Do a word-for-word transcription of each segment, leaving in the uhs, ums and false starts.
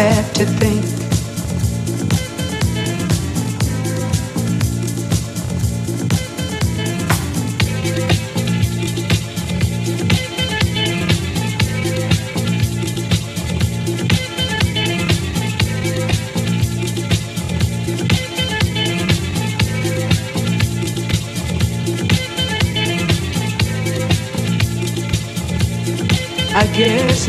sad to think. I guess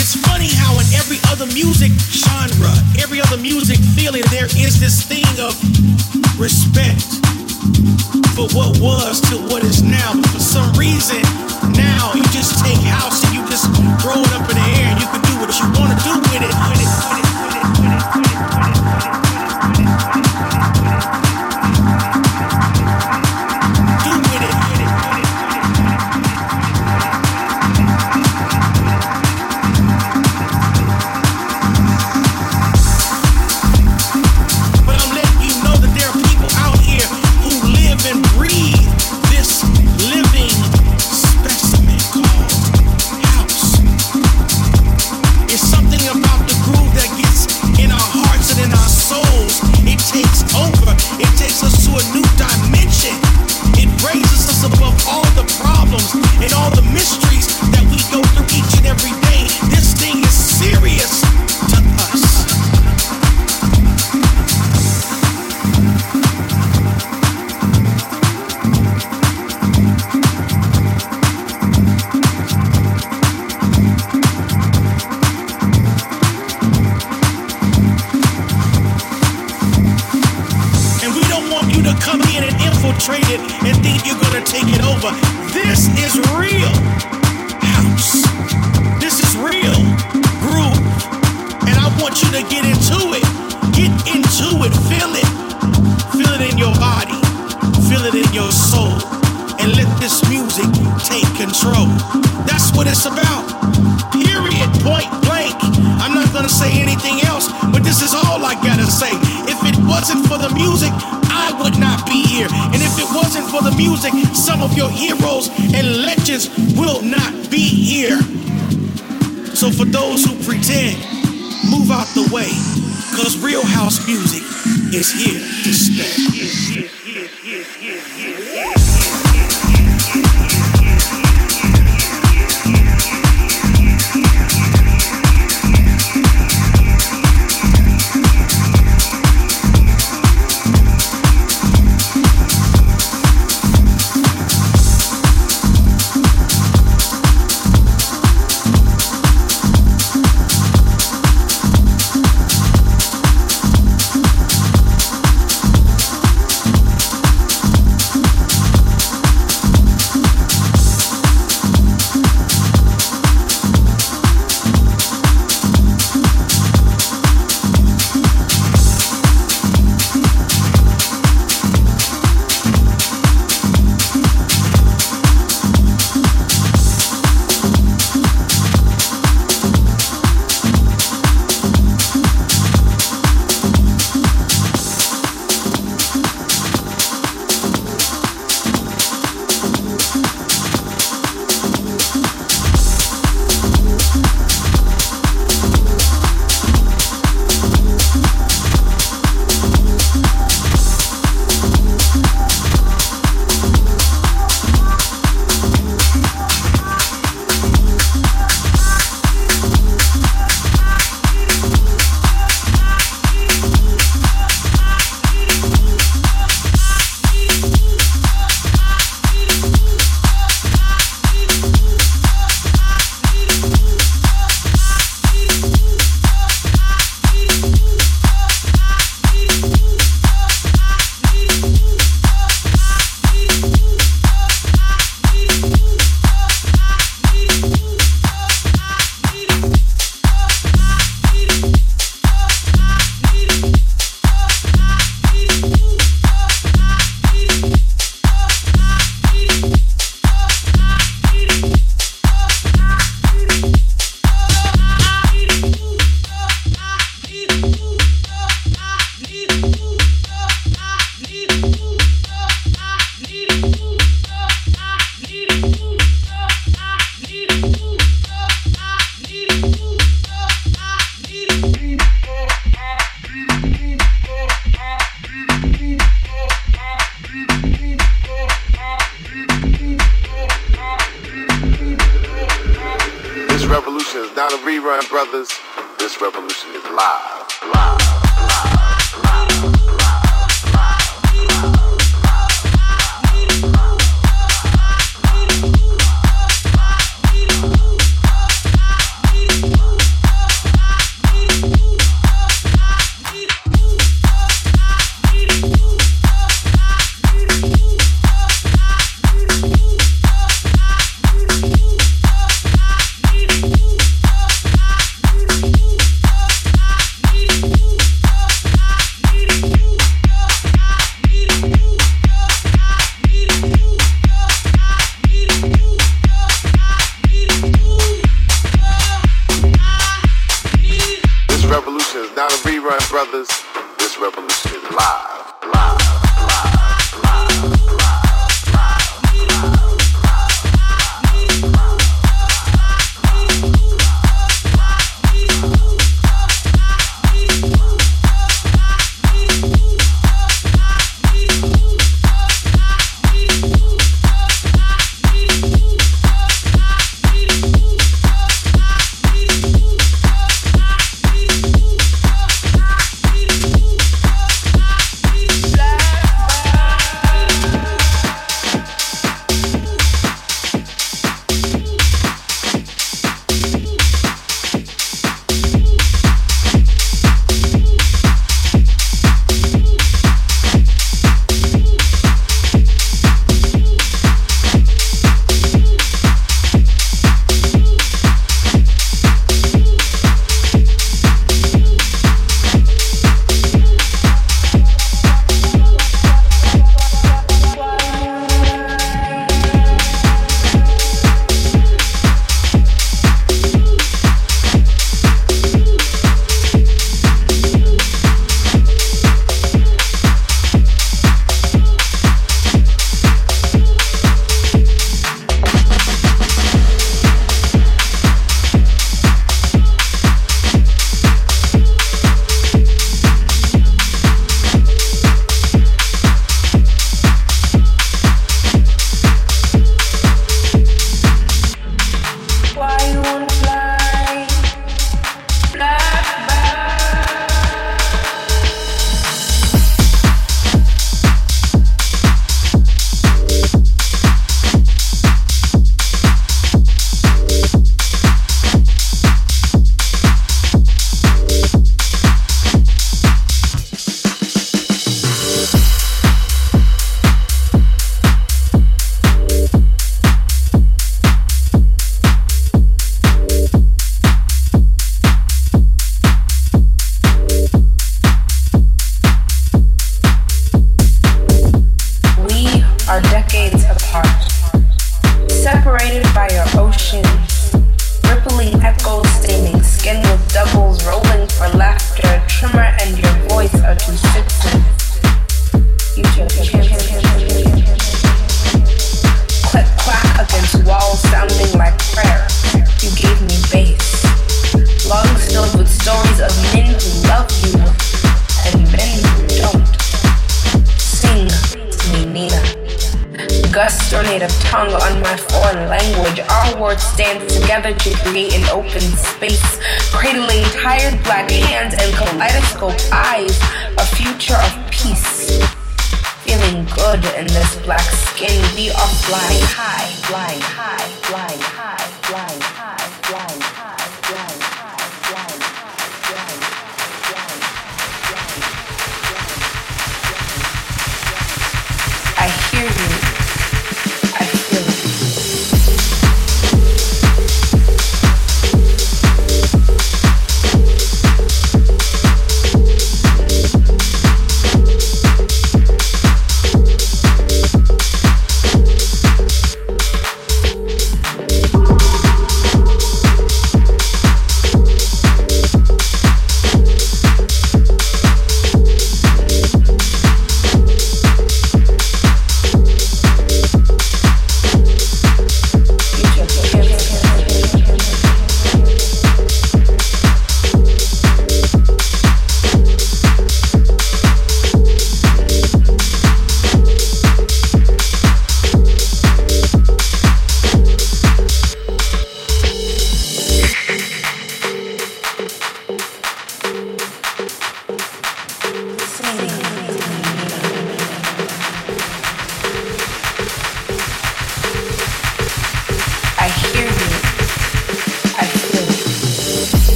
It's funny how in every other music genre, every other music feeling, there is this thing of respect for what was to what is now. But for some reason, now you just take house and you just throw it up in the air and you can do what you want to do with it. With it, with it. Bye. brothers, this revolution is live, live.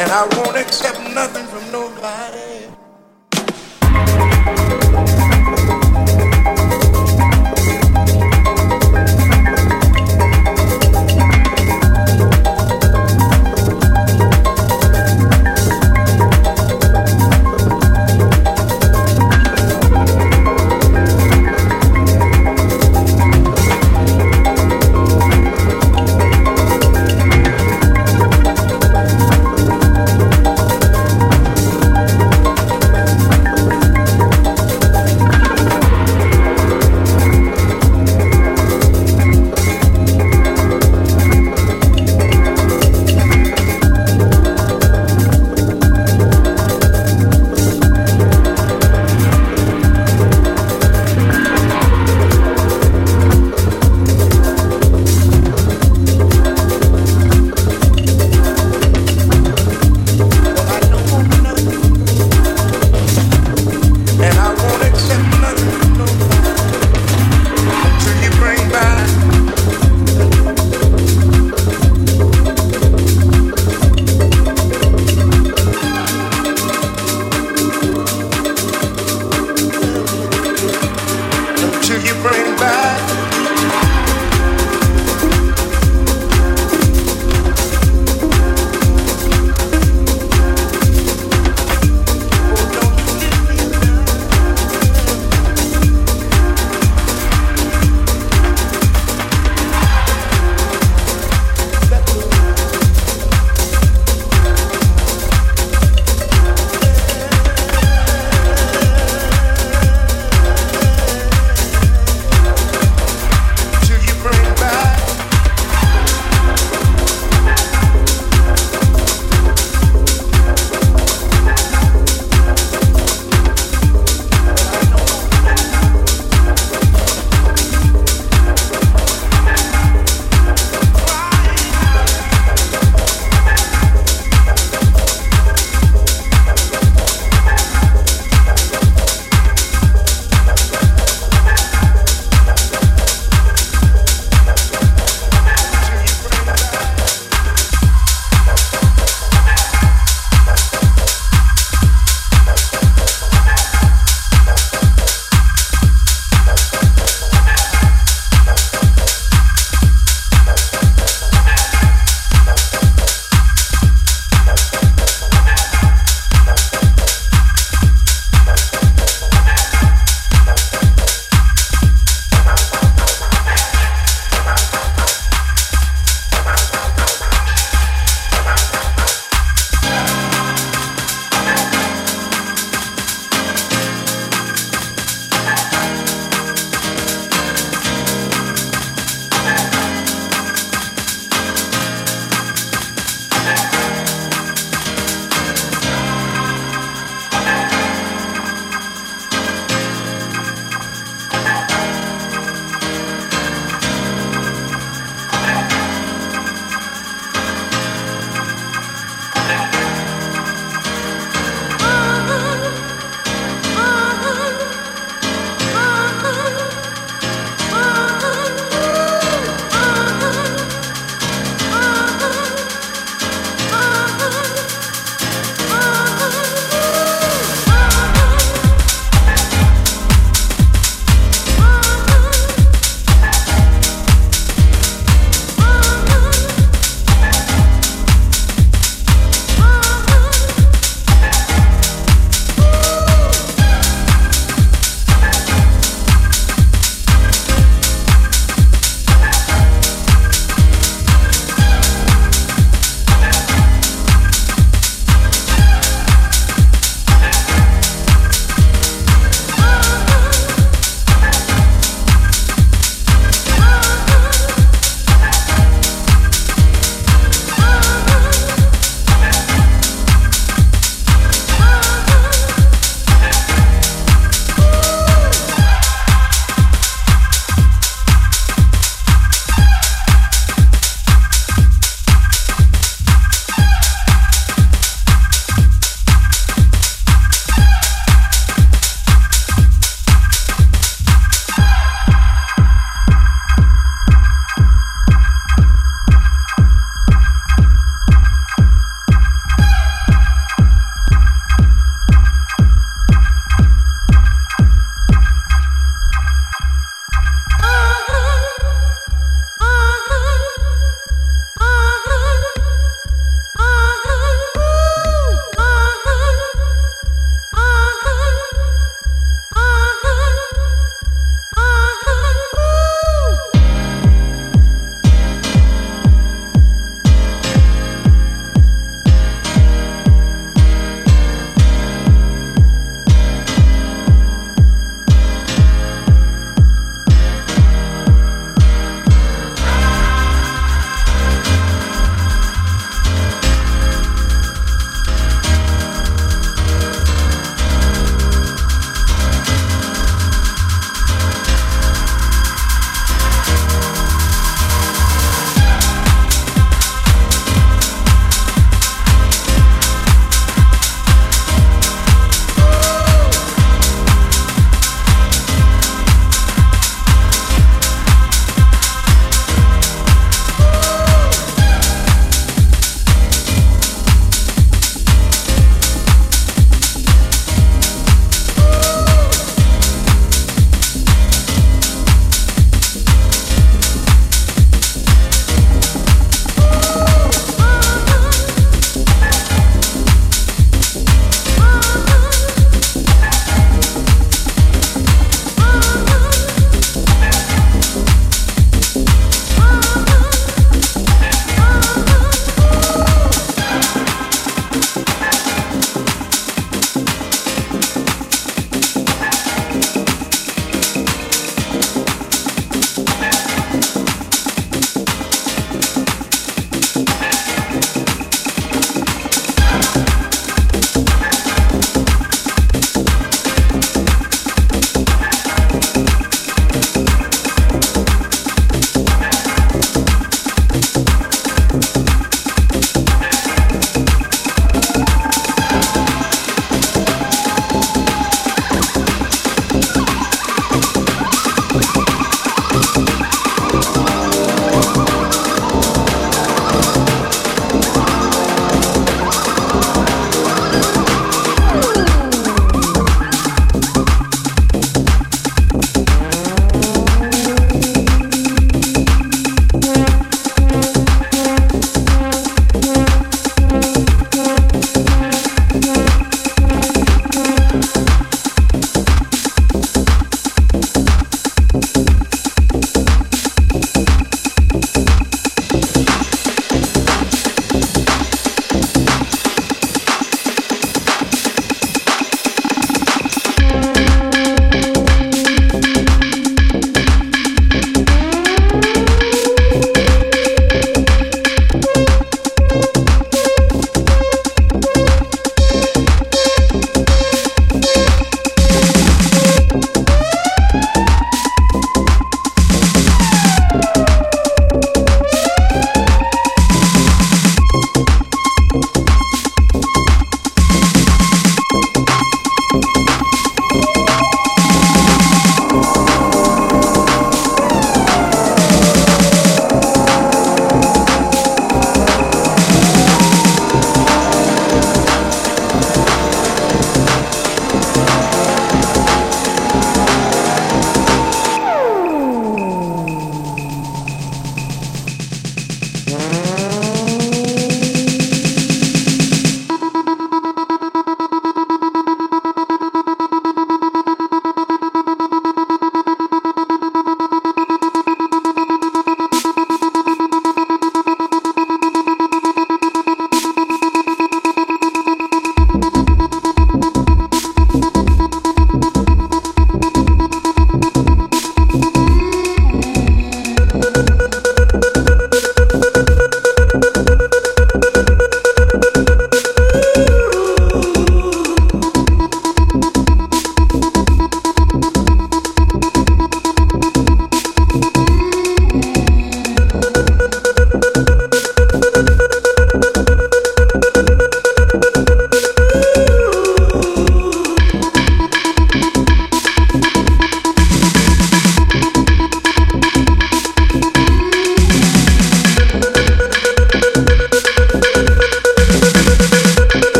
and I won't accept nothing from nobody.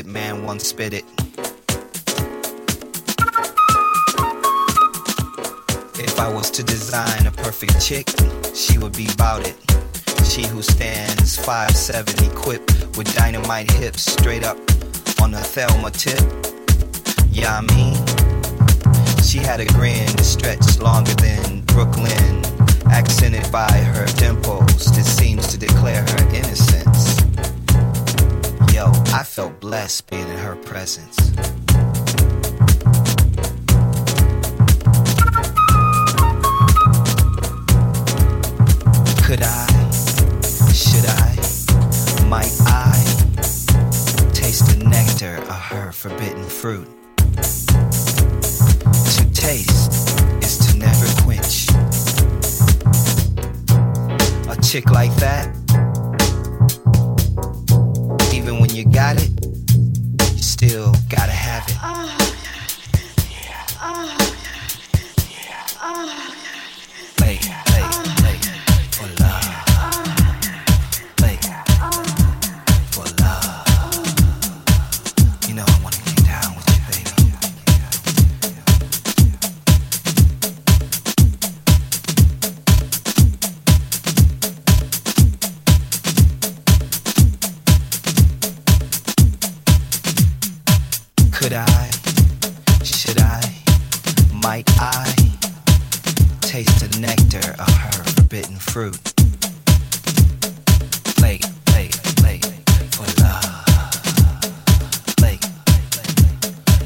method man once spit it. If I was to design a perfect chick, she would be about it. She who stands five seven, equipped with dynamite hips, straight up on a Thelma tip. Yeah, I mean, she had a grin that stretched longer than Brooklyn, accented by her dimples that seems to declare her innocence. Yo, I felt blessed being in her presence. Could I, should I, might I taste the nectar of her forbidden fruit? To taste is to never quench. A chick like that, even when you got it, you still gotta have it. Play, play, play for love. Play for love. You know I wanna get down with you, baby. Could I, should I, might I taste the nectar of her forbidden fruit? Play, play, play for love. Play,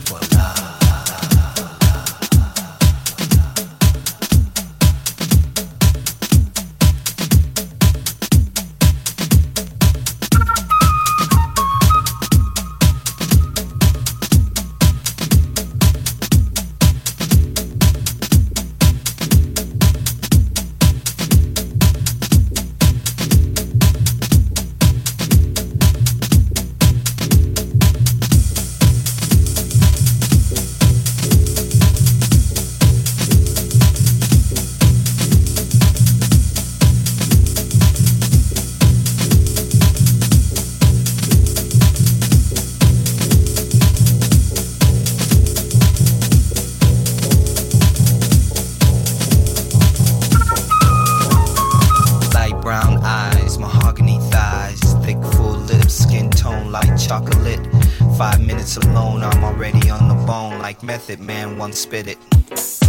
for love. Chocolate. Five minutes alone, I'm already on the bone like Method Man once spit it.